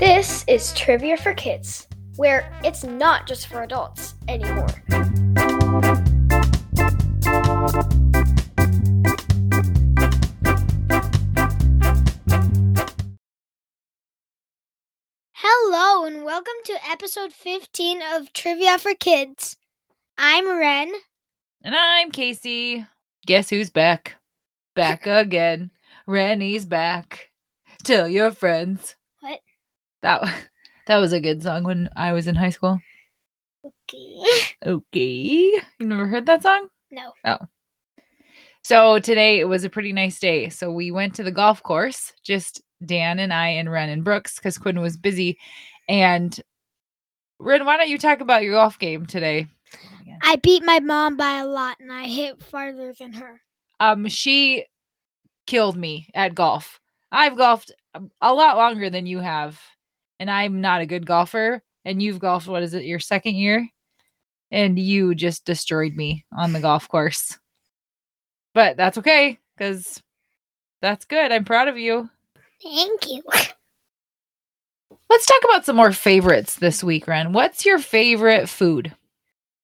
This is Trivia for Kids, where it's not just for adults anymore. Hello and welcome to episode 15 of Trivia for Kids. I'm Ren. And I'm Casey. Guess who's back? Back again. Rennie's back. Tell your friends. What? That was a good song when I was in high school. Okay. You never heard that song? No. Oh. So today it was a pretty nice day. So we went to the golf course, just Dan and I and Ren and Brooks, because Quinn was busy. And Ren, why don't you talk about your golf game today? I beat my mom by a lot and I hit farther than her. She killed me at golf. I've golfed a lot longer than you have. And I'm not a good golfer. And you've golfed, what is it, your second year? And you just destroyed me on the golf course. But that's okay, because that's good. I'm proud of you. Thank you. Let's talk about some more favorites this week, Ren. What's your favorite food?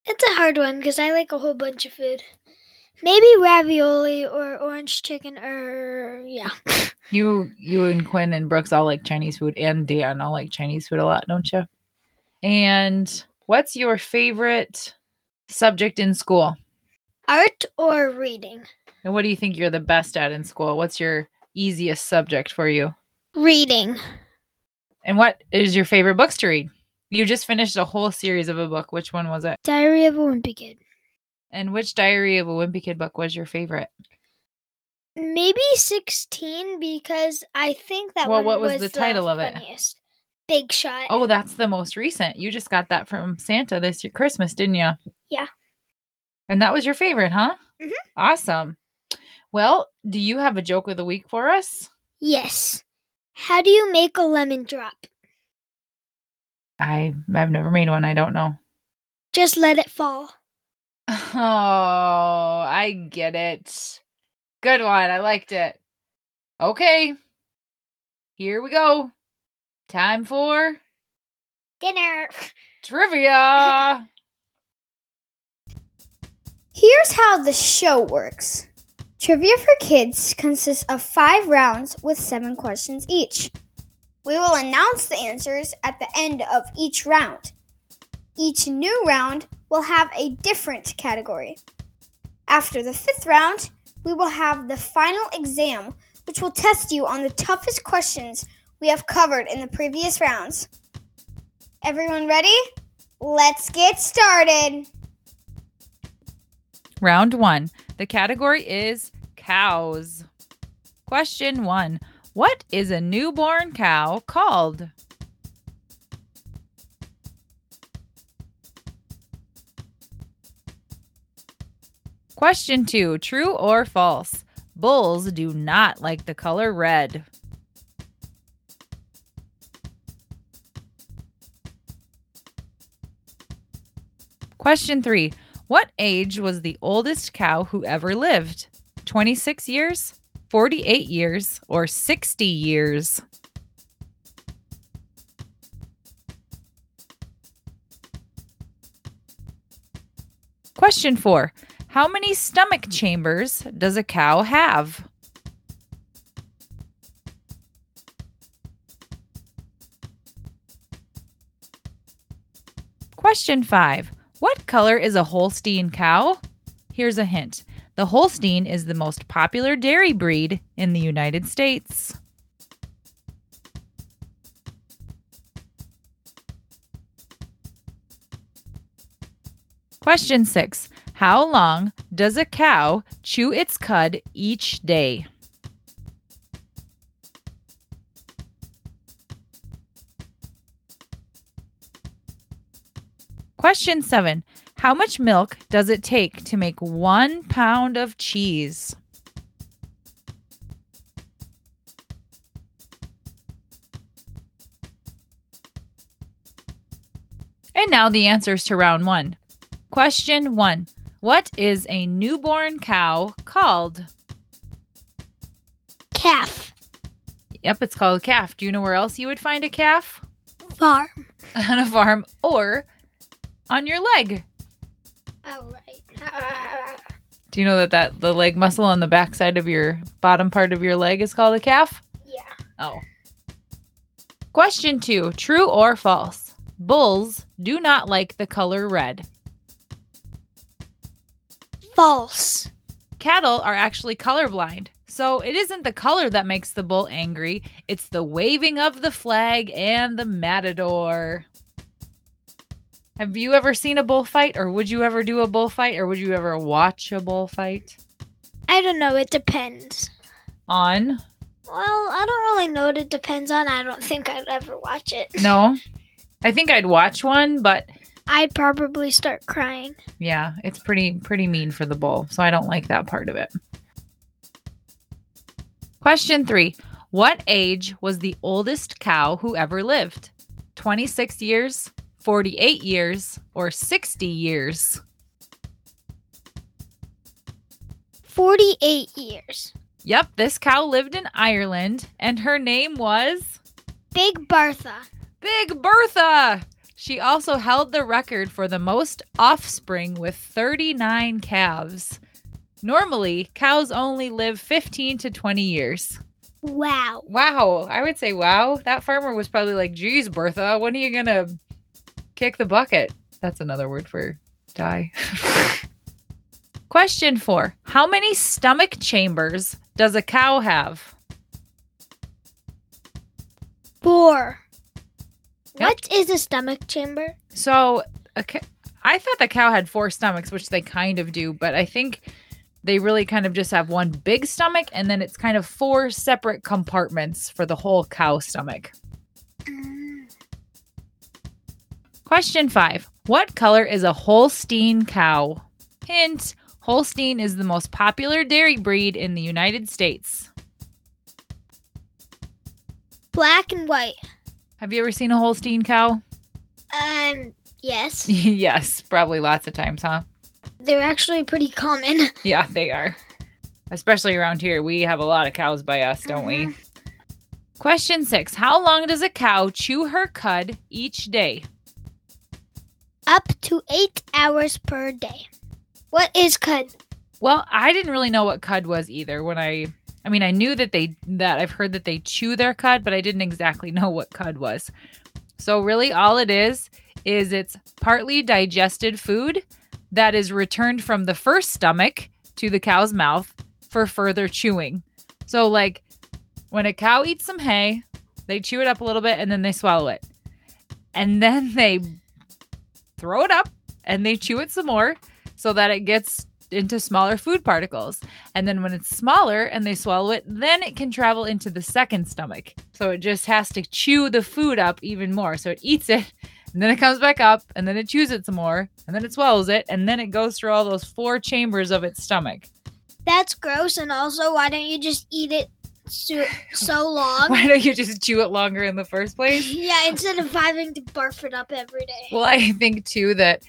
It's a hard one, because I like a whole bunch of food. Maybe ravioli or orange chicken or, yeah. You and Quinn and Brooks all like Chinese food, and Dan all like Chinese food a lot, don't you? And what's your favorite subject in school? Art or reading. And what do you think you're the best at in school? What's your easiest subject for you? Reading. And what is your favorite books to read? You just finished a whole series of a book. Which one was it? Diary of a Wimpy Kid. And which Diary of a Wimpy Kid book was your favorite? Maybe 16, because I think that one was the funniest. Well, what was the title of it? Big Shot. Oh, that's the most recent. You just got that from Santa this year, Christmas, didn't you? Yeah. And that was your favorite, huh? Mm-hmm. Awesome. Well, do you have a joke of the week for us? Yes. How do you make a lemon drop? I've never made one. I don't know. Just let it fall. Oh, I get it. Good one. I liked it. Okay. Here we go. Time for dinner. Trivia. Here's how the show works. Trivia for Kids consists of 5 rounds with 7 questions each. We will announce the answers at the end of each round. Each new round will have a different category. After the 5th round, we will have the final exam, which will test you on the toughest questions we have covered in the previous rounds. Everyone ready? Let's get started. Round 1. The category is cows. Question 1. What is a newborn cow called? Question 2. True or false? Bulls do not like the color red. Question 3. What age was the oldest cow who ever lived? 26 years, 48 years, or 60 years? Question 4. How many stomach chambers does a cow have? Question 5. What color is a Holstein cow? Here's a hint. The Holstein is the most popular dairy breed in the United States. Question 6. How long does a cow chew its cud each day? Question 7. How much milk does it take to make 1 pound of cheese? And now the answers to round 1. Question 1. What is a newborn cow called? Calf. Yep, it's called a calf. Do you know where else you would find a calf? Farm. On a farm or on your leg. Oh, right. Do you know that the leg muscle on the back side of your bottom part of your leg is called a calf? Yeah. Oh. Question 2. True or false? Bulls do not like the color red. False. Cattle are actually colorblind. So it isn't the color that makes the bull angry. It's the waving of the flag and the matador. Have you ever seen a bullfight, or would you ever do a bullfight, or would you ever watch a bullfight? I don't know. It depends. On? Well, I don't really know what it depends on. I don't think I'd ever watch it. No? I think I'd watch one, but... I'd probably start crying. Yeah, it's pretty mean for the bull, so I don't like that part of it. Question 3. What age was the oldest cow who ever lived? 26 years, 48 years, or 60 years? 48 years. Yep, this cow lived in Ireland, and her name was... Big Bertha. Big Bertha! She also held the record for the most offspring with 39 calves. Normally, cows only live 15 to 20 years. Wow. Wow. I would say wow. That farmer was probably like, geez, Bertha, when are you going to kick the bucket? That's another word for die. Question 4. How many stomach chambers does a cow have? 4. Yep. What is a stomach chamber? So I thought the cow had 4 stomachs, which they kind of do, but I think they really kind of just have one big stomach, and then it's kind of 4 separate compartments for the whole cow stomach. Question 5. What color is a Holstein cow? Hint, Holstein is the most popular dairy breed in the United States. Black and white. Have you ever seen a Holstein cow? Yes. Yes, probably lots of times, huh? They're actually pretty common. Yeah, they are. Especially around here. We have a lot of cows by us, don't we? Question 6. How long does a cow chew her cud each day? Up to 8 hours per day. What is cud? Well, I didn't really know what cud was either when I mean, I knew that I've heard that they chew their cud, but I didn't exactly know what cud was. So really all it is it's partly digested food that is returned from the first stomach to the cow's mouth for further chewing. So like when a cow eats some hay, they chew it up a little bit and then they swallow it. And then they throw it up and they chew it some more so that it gets into smaller food particles. And then when it's smaller and they swallow it, then it can travel into the second stomach. So it just has to chew the food up even more. So it eats it, and then it comes back up, and then it chews it some more, and then it swallows it, and then it goes through all those 4 chambers of its stomach. That's gross. And also, why don't you just eat it so long? Why don't you just chew it longer in the first place? Yeah, instead of having to barf it up every day. Well, I think, too, that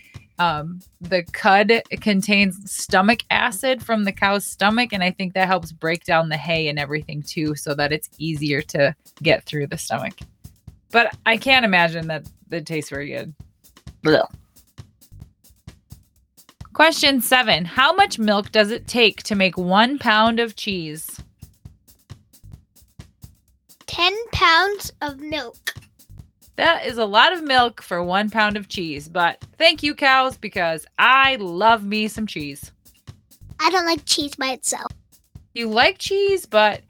the cud contains stomach acid from the cow's stomach, and I think that helps break down the hay and everything too, so that it's easier to get through the stomach. But I can't imagine that it tastes very good. Blech. Question 7. How much milk does it take to make 1 pound of cheese? 10 pounds of milk. That is a lot of milk for 1 pound of cheese, but thank you, cows, because I love me some cheese. I don't like cheese by itself. You like cheese, but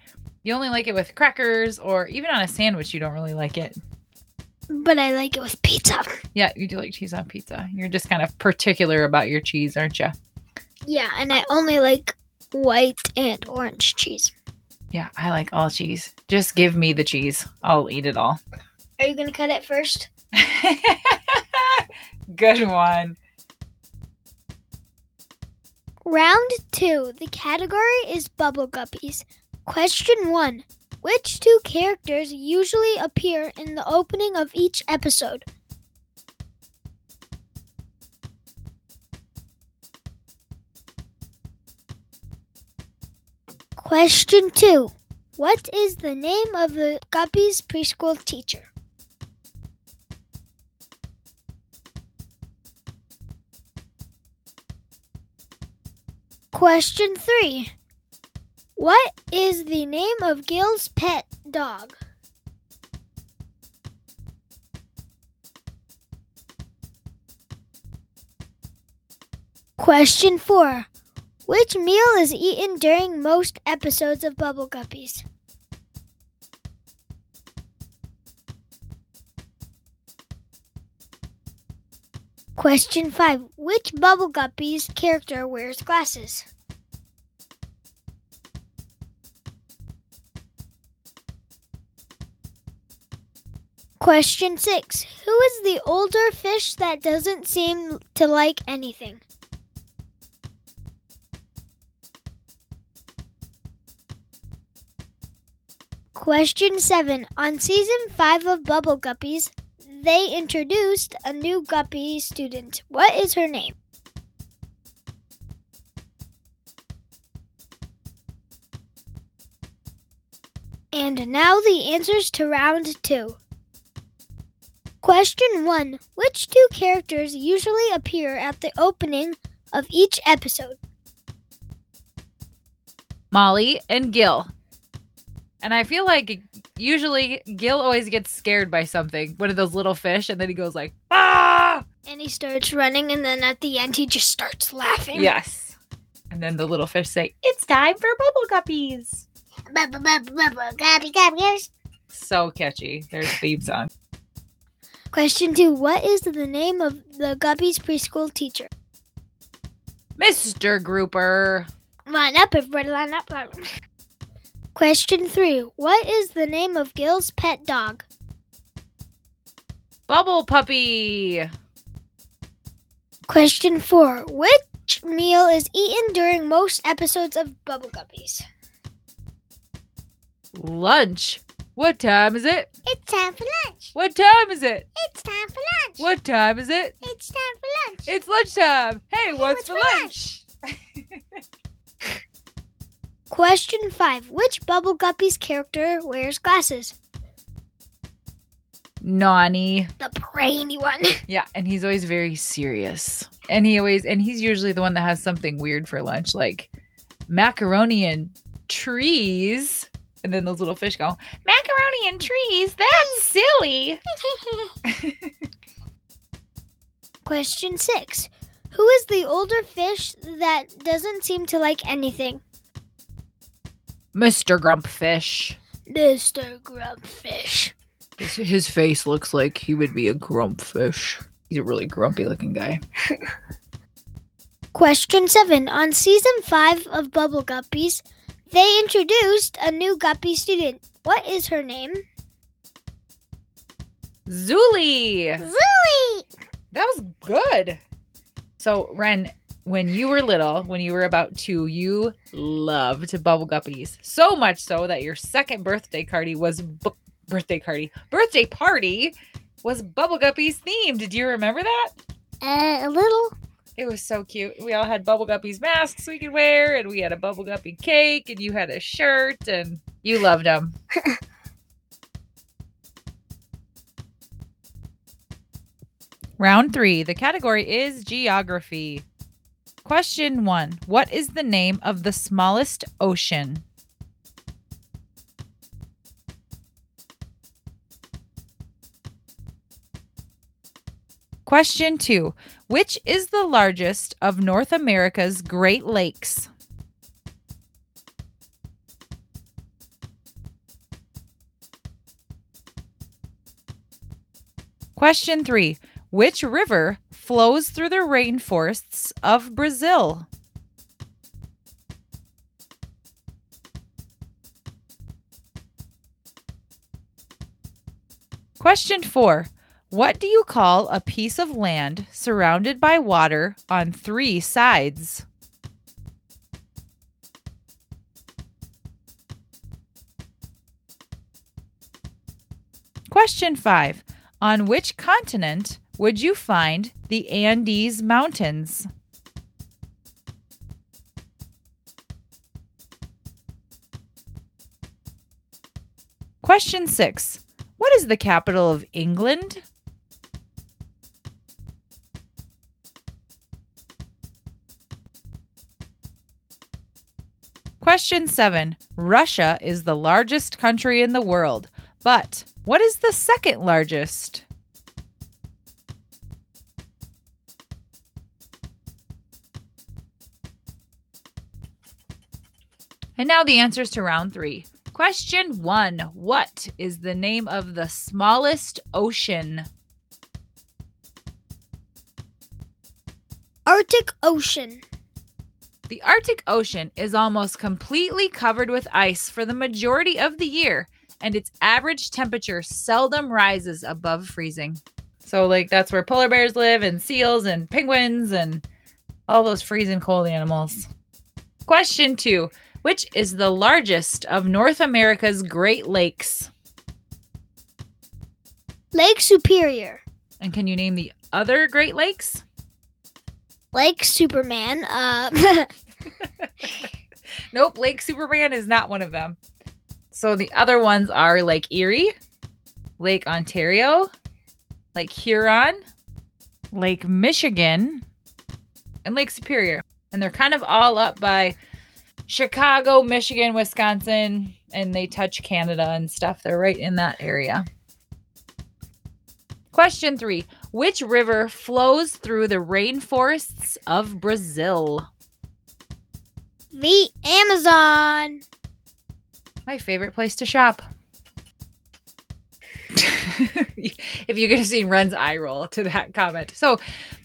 you only like it with crackers, or even on a sandwich, you don't really like it. But I like it with pizza. Yeah, you do like cheese on pizza. You're just kind of particular about your cheese, aren't you? Yeah, and I only like white and orange cheese. Yeah, I like all cheese. Just give me the cheese. I'll eat it all. Are you going to cut it first? Good one. Round 2. The category is Bubble Guppies. Question 1. Which 2 characters usually appear in the opening of each episode? Question 2. What is the name of the Guppies preschool teacher? Question 3. What is the name of Gil's pet dog? Question 4. Which meal is eaten during most episodes of Bubble Guppies? Question 5. Which Bubble Guppies character wears glasses? Question 6. Who is the older fish that doesn't seem to like anything? Question 7. On Season 5 of Bubble Guppies, they introduced a new Guppy student. What is her name? And now the answers to Round 2. Question 1. Which two characters usually appear at the opening of each episode? Molly and Gil. And I feel like usually Gil always gets scared by something, one of those little fish, and then he goes like, ah! And he starts running, and then at the end he just starts laughing. Yes. And then the little fish say, it's time for Bubble Guppies. Bubble, bubble, bubble, guppy, guppies. So catchy. Their theme song. Question 2. What is the name of the Guppies preschool teacher? Mr. Grouper. Line up, everybody, line up, line up. Question 3. What is the name of Gil's pet dog? Bubble Puppy. Question 4. Which meal is eaten during most episodes of Bubble Guppies? Lunch. What time is it? It's time for lunch. What time is it? It's time for lunch. What time is it? It's time for lunch. It's lunchtime. Hey, what's for lunch? Question 5. Which Bubble Guppy's character wears glasses? Nani. The brainy one. Yeah, and he's always very serious. And he's usually the one that has something weird for lunch, like macaroni and trees. And then those little fish go, macaroni and trees? That's silly. Question 6. Who is the older fish that doesn't seem to like anything? Mr. Grumpfish. Mr. Grumpfish. His face looks like he would be a grumpfish. He's a really grumpy looking guy. Question 7. On Season 5 of Bubble Guppies, they introduced a new Guppy student. What is her name? Zuli. Zuli! That was good. So, Ren, when you were little, when you were about 2, you loved Bubble Guppies. So much so that your second birthday party was Bubble Guppies themed. Do you remember that? A little. It was so cute. We all had Bubble Guppies masks we could wear, and we had a Bubble Guppy cake, and you had a shirt, and you loved them. Round 3. The category is geography. Question 1. What is the name of the smallest ocean? Question 2. Which is the largest of North America's Great Lakes? Question 3. Which river flows through the rainforests of Brazil? Question 4. What do you call a piece of land surrounded by water on 3 sides? Question 5. On which continent would you find the Andes Mountains? Question 6. What is the capital of England? Question 7. Russia is the largest country in the world, but what is the second largest? And now the answers to round 3. Question 1. What is the name of the smallest ocean? Arctic Ocean. The Arctic Ocean is almost completely covered with ice for the majority of the year, and its average temperature seldom rises above freezing. So, that's where polar bears live, and seals, and penguins, and all those freezing cold animals. Question 2. Which is the largest of North America's Great Lakes? Lake Superior. And can you name the other Great Lakes? Lake Superman. Nope, Lake Superman is not one of them. So the other ones are Lake Erie, Lake Ontario, Lake Huron, Lake Michigan, and Lake Superior. And they're kind of all up by Chicago, Michigan, Wisconsin, and they touch Canada and stuff. They're right in that area. Question 3. Which river flows through the rainforests of Brazil? The Amazon. My favorite place to shop. If you could have seen Ren's eye roll to that comment. So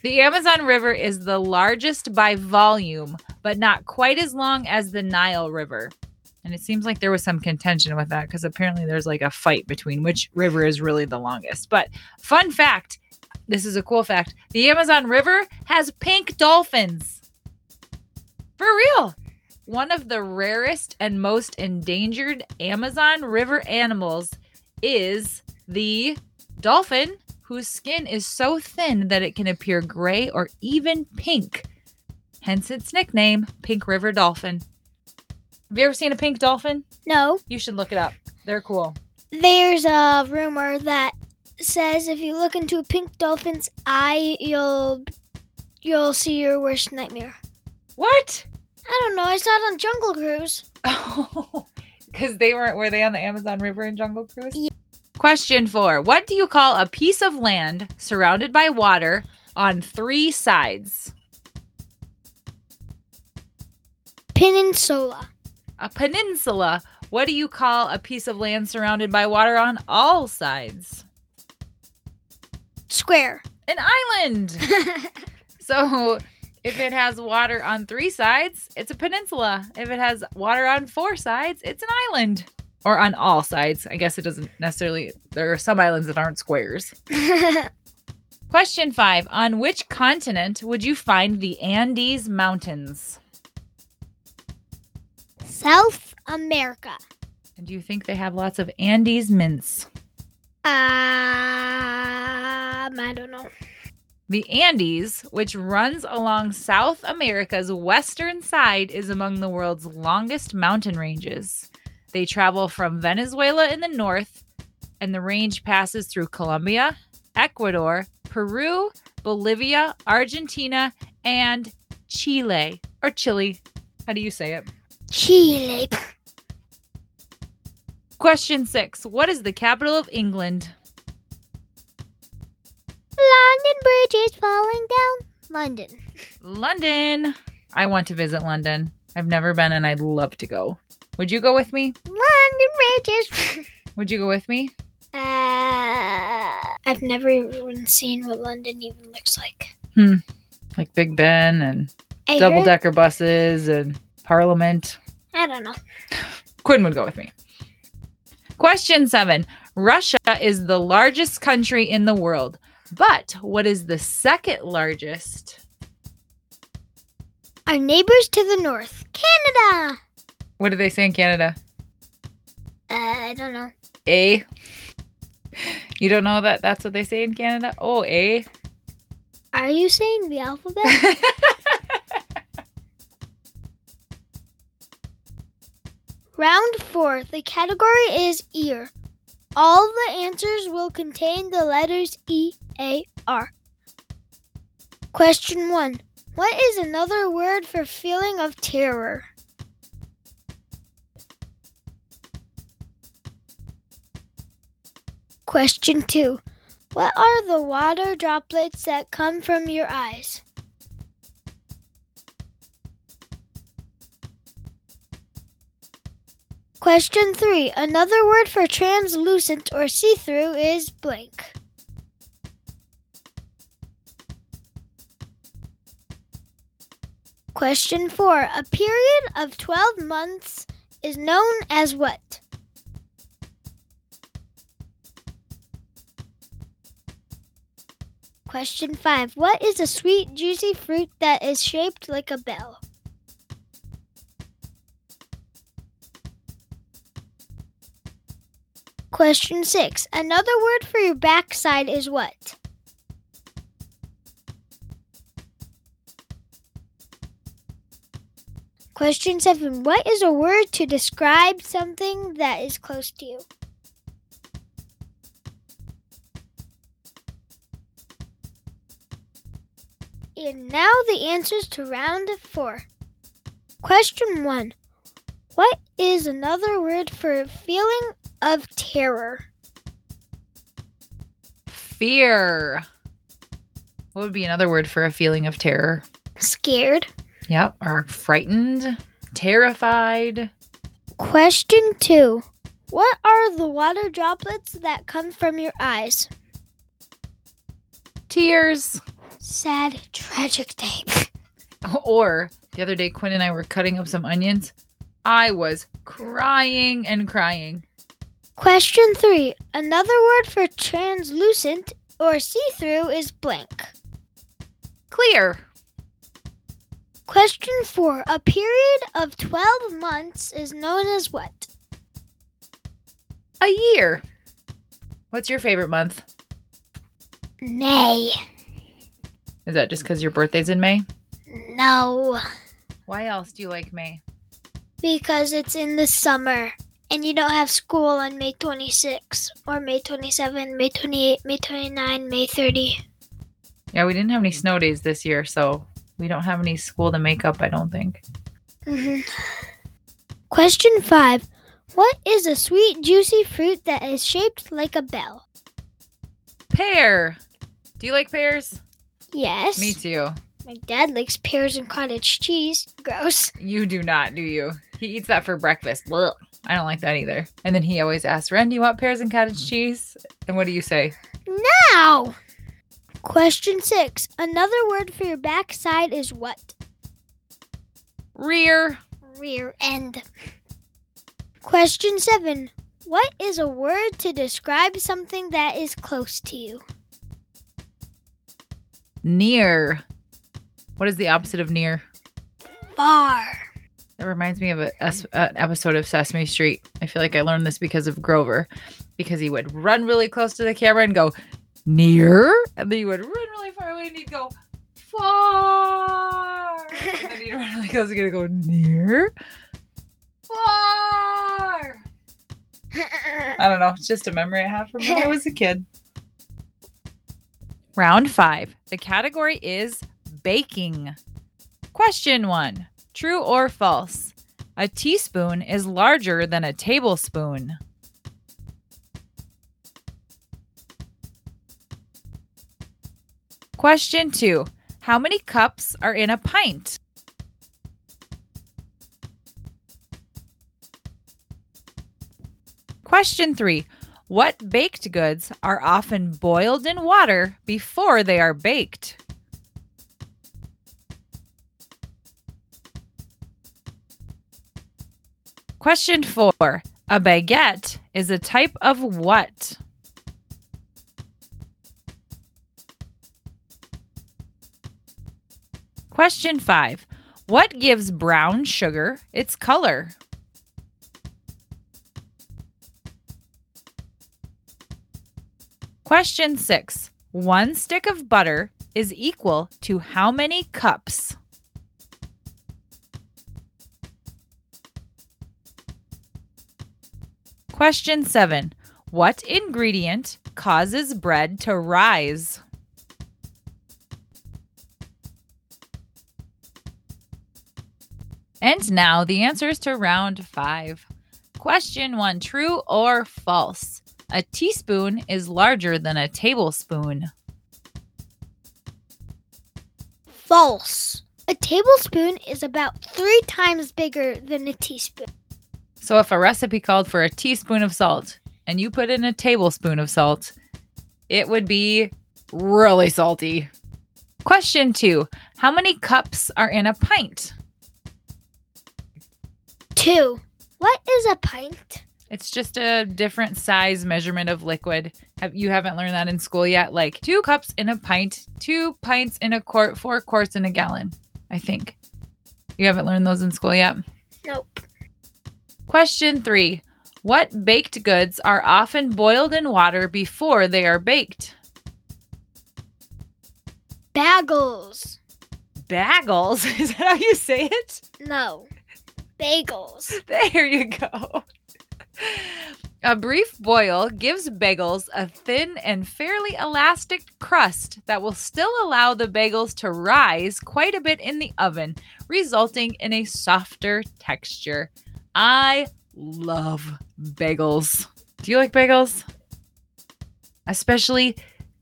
the Amazon River is the largest by volume, but not quite as long as the Nile River. And it seems like there was some contention with that because apparently there's a fight between which river is really the longest. But fun fact, this is a cool fact. The Amazon River has pink dolphins. For real. One of the rarest and most endangered Amazon River animals is the dolphin, whose skin is so thin that it can appear gray or even pink. Hence its nickname, Pink River Dolphin. Have you ever seen a pink dolphin? No. You should look it up. They're cool. There's a rumor that says if you look into a pink dolphin's eye, you'll see your worst nightmare. What? I don't know. I saw it on Jungle Cruise. Oh, because were they on the Amazon River in Jungle Cruise? Yeah. Question 4. What do you call a piece of land surrounded by water on 3 sides? Peninsula. A peninsula. What do you call a piece of land surrounded by water on all sides? Square. An island. So if it has water on 3 sides, it's a peninsula. If it has water on 4 sides, it's an island. Or on all sides. I guess it doesn't necessarily. There are some islands that aren't squares. Question 5. On which continent would you find the Andes Mountains? South America. And do you think they have lots of Andes mints? I don't know. The Andes, which runs along South America's western side, is among the world's longest mountain ranges. They travel from Venezuela in the north, and the range passes through Colombia, Ecuador, Peru, Bolivia, Argentina, and Chile. Or Chile. How do you say it? Chile. Question 6. What is the capital of England? London Bridge is falling down. London. I want to visit London. I've never been and I'd love to go. Would you go with me? London Bridges. Would you go with me? I've never even seen what London even looks like. Like Big Ben and double-decker buses and Parliament. I don't know. Quinn would go with me. Question 7. Russia is the largest country in the world, but what is the second largest? Our neighbors to the north, Canada. What do they say in Canada? I don't know. Eh? You don't know that that's what they say in Canada? Oh, eh? Are you saying the alphabet? Round 4. The category is ear. All the answers will contain the letters E-A-R. Question 1. What is another word for feeling of terror? Question 2. What are the water droplets that come from your eyes? Question 3. Another word for translucent or see-through is blank. Question 4. A period of 12 months is known as what? Question 5. What is a sweet, juicy fruit that is shaped like a bell? Question 6. Another word for your backside is what? Question 7. What is a word to describe something that is close to you? And now the answers to round 4. Question 1. What is another word for feeling of terror? Fear. What would be another word for a feeling of terror? Scared. Yep, or frightened, terrified. Question 2. What are the water droplets that come from your eyes? Tears. Sad, tragic day. Or the other day, Quinn and I were cutting up some onions. I was crying and crying. Question 3. Another word for translucent or see-through is blank. Clear. Question 4. A period of 12 months is known as what? A year. What's your favorite month? May. Is that just because your birthday's in May? No. Why else do you like May? Because it's in the summer, and you don't have school on May 26, or May 27, May 28, May 29, May 30. Yeah, we didn't have any snow days this year, so we don't have any school to make up, I don't think. Mm-hmm. Question 5. What is a sweet, juicy fruit that is shaped like a bell? Pear. Do you like pears? Yes. Me too. My dad likes pears and cottage cheese. Gross. You do not, do you? He eats that for breakfast. Blech. I don't like that either. And then he always asks, Ren, do you want pears and cottage cheese? And what do you say? No! Question 6. Another word for your backside is what? Rear. Rear end. Question 7. What is a word to describe something that is close to you? Near. What is the opposite of near? Far. That reminds me of an episode of Sesame Street. I feel like I learned this because of Grover. Because he would run really close to the camera and go, near? And then he would run really far away and he'd go, far. And then he'd run really close and he'd go, near? Far. I don't know. It's just a memory I have from when I was a kid. Round 5. The category is baking. Question 1. True or false? A teaspoon is larger than a tablespoon. Question 2. How many cups are in a pint? Question 3. What baked goods are often boiled in water before they are baked? Question 4. A baguette is a type of what? Question 5. What gives brown sugar its color? Question 6. One stick of butter is equal to how many cups? Question 7. What ingredient causes bread to rise? And now the answers to round 5. Question 1, true or false? A teaspoon is larger than a tablespoon. False. A tablespoon is about 3 times bigger than a teaspoon. So if a recipe called for a teaspoon of salt and you put in a tablespoon of salt, it would be really salty. Question 2, how many cups are in a pint? 2. What is a pint? It's just a different size measurement of liquid. You haven't learned that in school yet? Like 2 cups in a pint, 2 pints in a quart, 4 quarts in a gallon, I think. You haven't learned those in school yet? Nope. Question 3. What baked goods are often boiled in water before they are baked? Bagels. Bagels? Is that how you say it? No. Bagels. There you go. A brief boil gives bagels a thin and fairly elastic crust that will still allow the bagels to rise quite a bit in the oven, resulting in a softer texture. I love bagels. Do you like bagels? Especially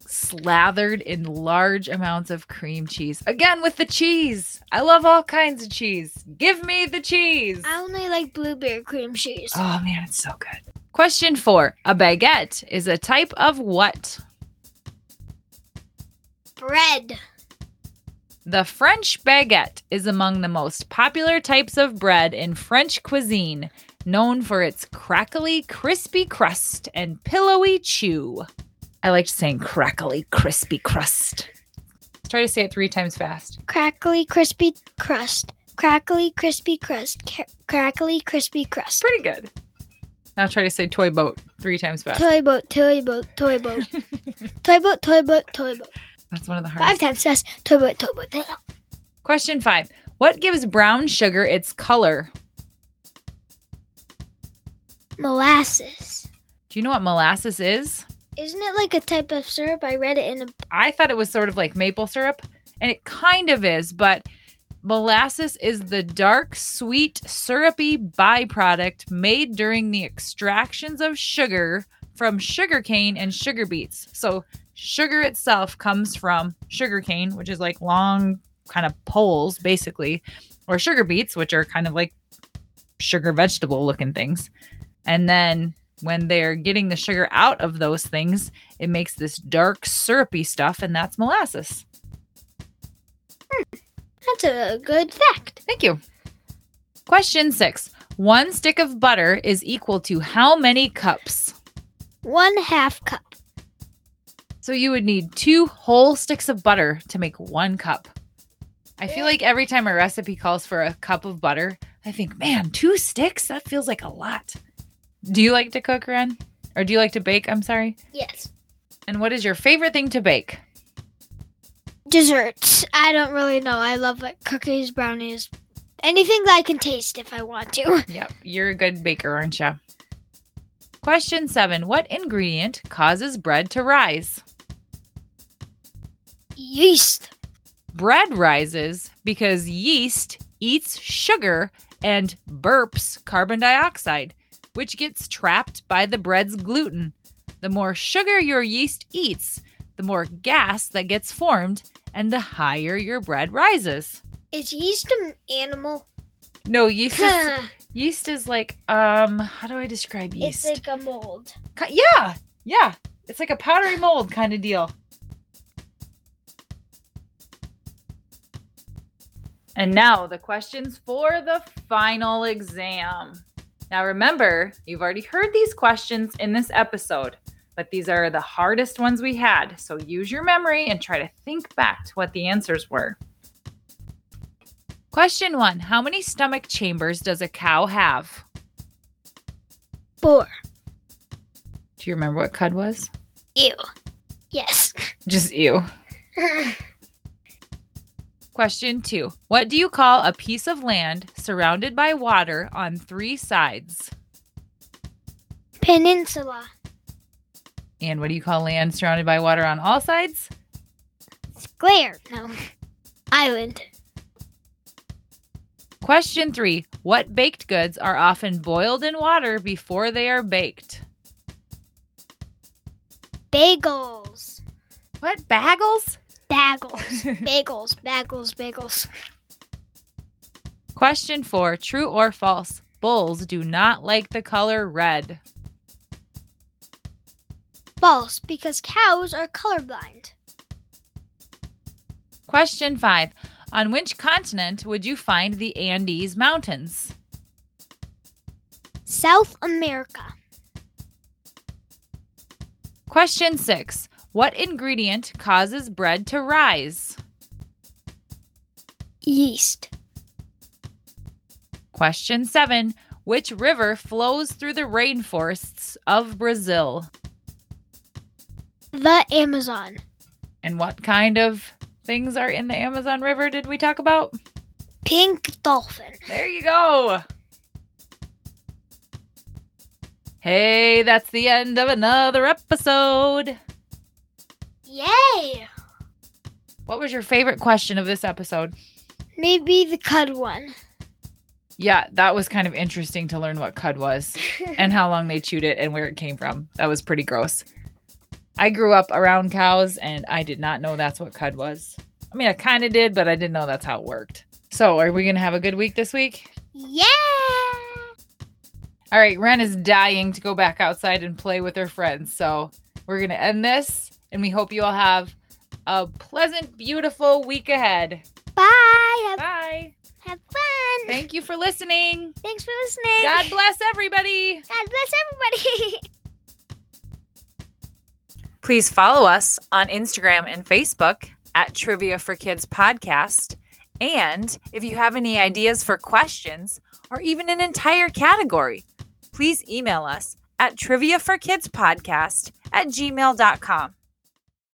slathered in large amounts of cream cheese. Again, with the cheese. I love all kinds of cheese. Give me the cheese. I only like blueberry cream cheese. Oh, man, it's so good. Question 4. A baguette is a type of what? Bread. The French baguette is among the most popular types of bread in French cuisine, known for its crackly, crispy crust and pillowy chew. I liked saying crackly, crispy crust. Let's try to say it 3 times fast. Crackly, crispy crust. Crackly, crispy crust. Crackly, crispy crust. Pretty good. Now try to say toy boat 3 times fast. Toy boat, toy boat, toy boat. Toy boat, toy boat, toy boat. That's one of the hardest. 5 times fast. Toy boat, toy boat, toy boat. Question 5. What gives brown sugar its color? Molasses. Do you know what molasses is? Isn't it like a type of syrup? I read it in a... I thought it was sort of like maple syrup, and it kind of is, but molasses is the dark, sweet, syrupy byproduct made during the extractions of sugar from sugarcane and sugar beets. So sugar itself comes from sugarcane, which is like long kind of poles, basically, or sugar beets, which are kind of like sugar vegetable looking things. And then... when they're getting the sugar out of those things, it makes this dark, syrupy stuff, and that's molasses. That's a good fact. Thank you. Question 6. 1 stick of butter is equal to how many cups? 1/2 cup. So you would need 2 whole sticks of butter to make 1 cup. I feel like every time a recipe calls for a cup of butter, I think, man, 2 sticks? That feels like a lot. Do you like to cook, Ren? Or do you like to bake? I'm sorry. Yes. And what is your favorite thing to bake? Desserts. I don't really know. I love like cookies, brownies, anything that I can taste if I want to. Yep. You're a good baker, aren't you? Question 7. What ingredient causes bread to rise? Yeast. Bread rises because yeast eats sugar and burps carbon dioxide, which gets trapped by the bread's gluten. The more sugar your yeast eats, the more gas that gets formed, and the higher your bread rises. Is yeast an animal? No, yeast is like, how do I describe yeast? It's like a mold. Yeah. It's like a powdery mold kind of deal. And now the questions for the final exam. Now remember, you've already heard these questions in this episode, but these are the hardest ones we had. So use your memory and try to think back to what the answers were. Question 1. How many stomach chambers does a cow have? 4. Do you remember what cud was? Ew. Yes. Just ew. Question 2. What do you call a piece of land surrounded by water on 3 sides? Peninsula. And what do you call land surrounded by water on all sides? Square. No. Island. Question 3. What baked goods are often boiled in water before they are baked? Bagels. What? Bagels? Bagels. Bagels. Bagels. Bagels. Question 4. True or false? Bulls do not like the color red. False, because cows are colorblind. Question 5. On which continent would you find the Andes Mountains? South America. Question 6. What ingredient causes bread to rise? Yeast. Question 7. Which river flows through the rainforests of Brazil? The Amazon. And what kind of things are in the Amazon River did we talk about? Pink dolphin. There you go. Hey, that's the end of another episode. Yay! What was your favorite question of this episode? Maybe the cud one. Yeah, that was kind of interesting to learn what cud was and how long they chewed it and where it came from. That was pretty gross. I grew up around cows, and I did not know that's what cud was. I mean, I kind of did, but I didn't know that's how it worked. So, are we going to have a good week this week? Yeah! All right, Ren is dying to go back outside and play with her friends. So, we're going to end this, and we hope you all have a pleasant, beautiful week ahead. Bye! Bye! Have fun! Thank you for listening! Thanks for listening! God bless everybody! God bless everybody! Please follow us on Instagram and Facebook at Trivia for Kids Podcast. And if you have any ideas for questions or even an entire category, please email us at triviaforkidspodcast@gmail.com.